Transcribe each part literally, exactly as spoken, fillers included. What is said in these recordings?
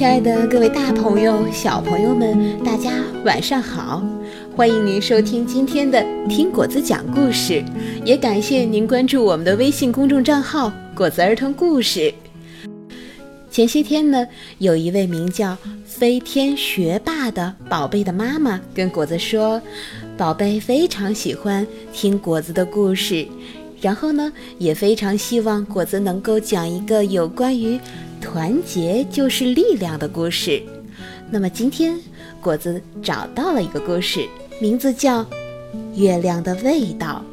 亲爱的各位大朋友、小朋友们，大家晚上好！欢迎您收听今天的听果子讲故事，也感谢您关注我们的微信公众账号“果子儿童故事”。前些天呢，有一位名叫飞天学霸的宝贝的妈妈跟果子说，宝贝非常喜欢听果子的故事，然后呢，也非常希望果子能够讲一个有关于团结就是力量的故事。那么今天果子找到了一个故事，名字叫《月亮的味道》，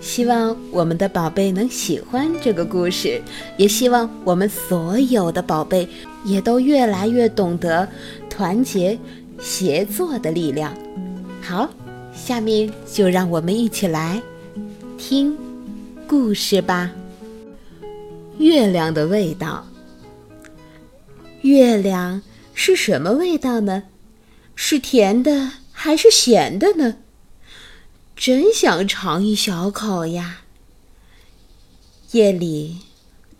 希望我们的宝贝能喜欢这个故事，也希望我们所有的宝贝也都越来越懂得团结协作的力量。好，下面就让我们一起来听故事吧。月亮的味道。月亮是什么味道呢？是甜的还是咸的呢？真想尝一小口呀！夜里，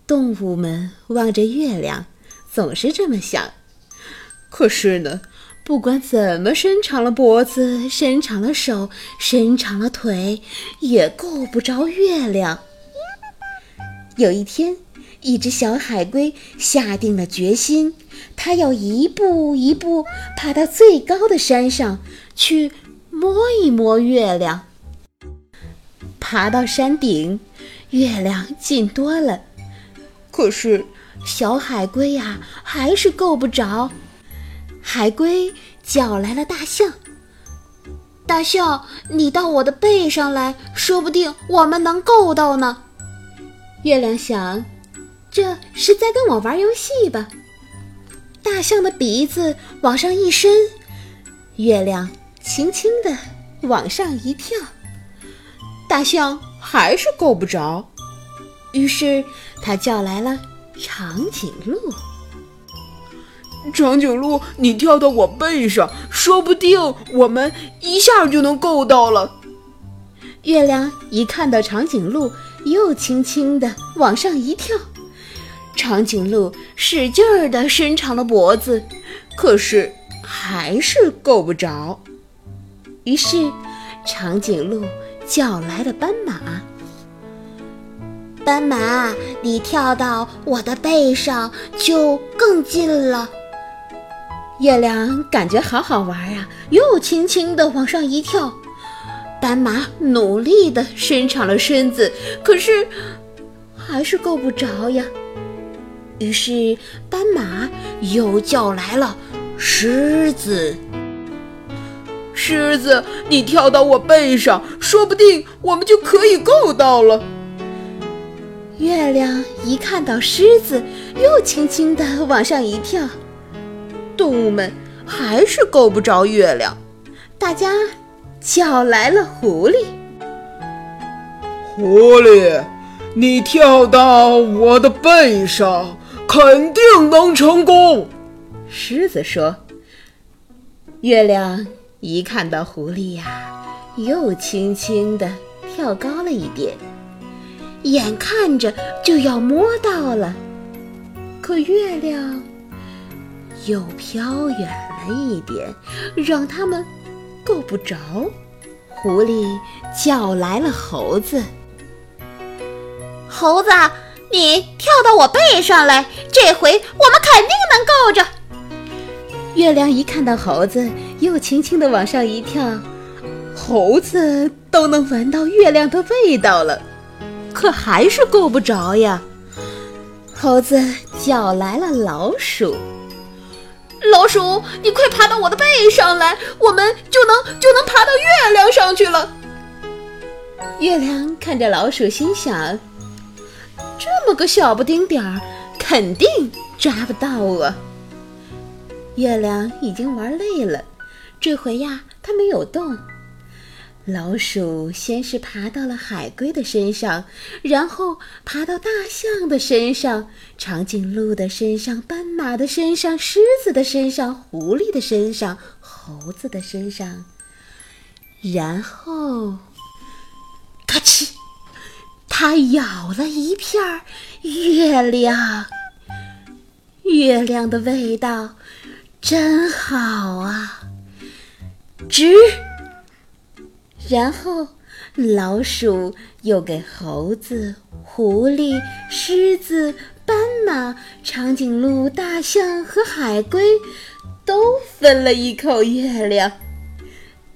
动物们望着月亮，总是这么想。可是呢，不管怎么伸长了脖子，伸长了手，伸长了腿，也够不着月亮。有一天，一只小海龟下定了决心，它要一步一步爬到最高的山上去摸一摸月亮。爬到山顶，月亮近多了，可是小海龟呀、啊、还是够不着。海龟叫来了大象，大象，你到我的背上来，说不定我们能够到呢。月亮想，这是在跟我玩游戏吧？大象的鼻子往上一伸，月亮轻轻地往上一跳，大象还是够不着。于是他叫来了长颈鹿，长颈鹿，你跳到我背上，说不定我们一下就能够到了。月亮一看到长颈鹿，又轻轻地往上一跳，长颈鹿使劲儿地伸长了脖子，可是还是够不着。于是，长颈鹿叫来了斑马。斑马，你跳到我的背上就更近了。月亮感觉好好玩啊，又轻轻地往上一跳。斑马努力地伸长了身子，可是还是够不着呀。于是斑马又叫来了狮子，狮子，你跳到我背上，说不定我们就可以够到了。月亮一看到狮子，又轻轻地往上一跳，动物们还是够不着月亮，大家叫来了狐狸，狐狸，你跳到我的背上，肯定能成功。狮子说。月亮一看到狐狸呀、啊，又轻轻地跳高了一点，眼看着就要摸到了，可月亮又飘远了一点，让他们够不着。狐狸叫来了猴子，猴子，你跳到我背上来，这回我们肯定能够着。月亮一看到猴子，又轻轻地往上一跳，猴子都能闻到月亮的味道了，可还是够不着呀。猴子叫来了老鼠，老鼠，你快爬到我的背上来，我们就能就能爬到月亮上去了。月亮看着老鼠，心想，这么个小不丁点儿，肯定抓不到我。月亮已经玩累了，这回呀，它没有动。老鼠先是爬到了海龟的身上，然后爬到大象的身上，长颈鹿的身上，斑马的身上，狮子的身上，狐狸的身上，猴子的身上，然后，咔嚓！它咬了一片月亮，月亮的味道真好啊！吱！然后老鼠又给猴子、狐狸、狮子、斑马、长颈鹿、大象和海龟都分了一口月亮。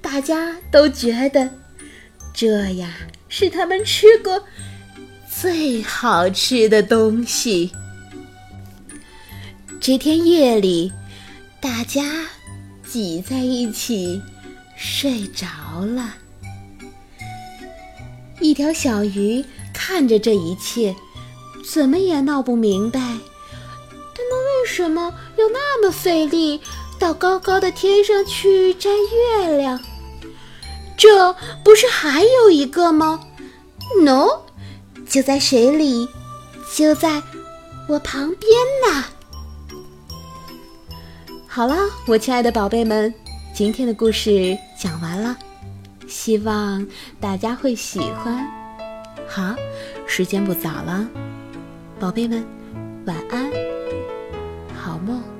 大家都觉得这呀是他们吃过最好吃的东西。这天夜里，大家挤在一起睡着了。一条小鱼看着这一切，怎么也闹不明白，他们为什么要那么费力到高高的天上去摘月亮？这不是还有一个吗？ No， 就在水里，就在我旁边呢。好了，我亲爱的宝贝们，今天的故事讲完了，希望大家会喜欢。好，时间不早了，宝贝们，晚安，好梦。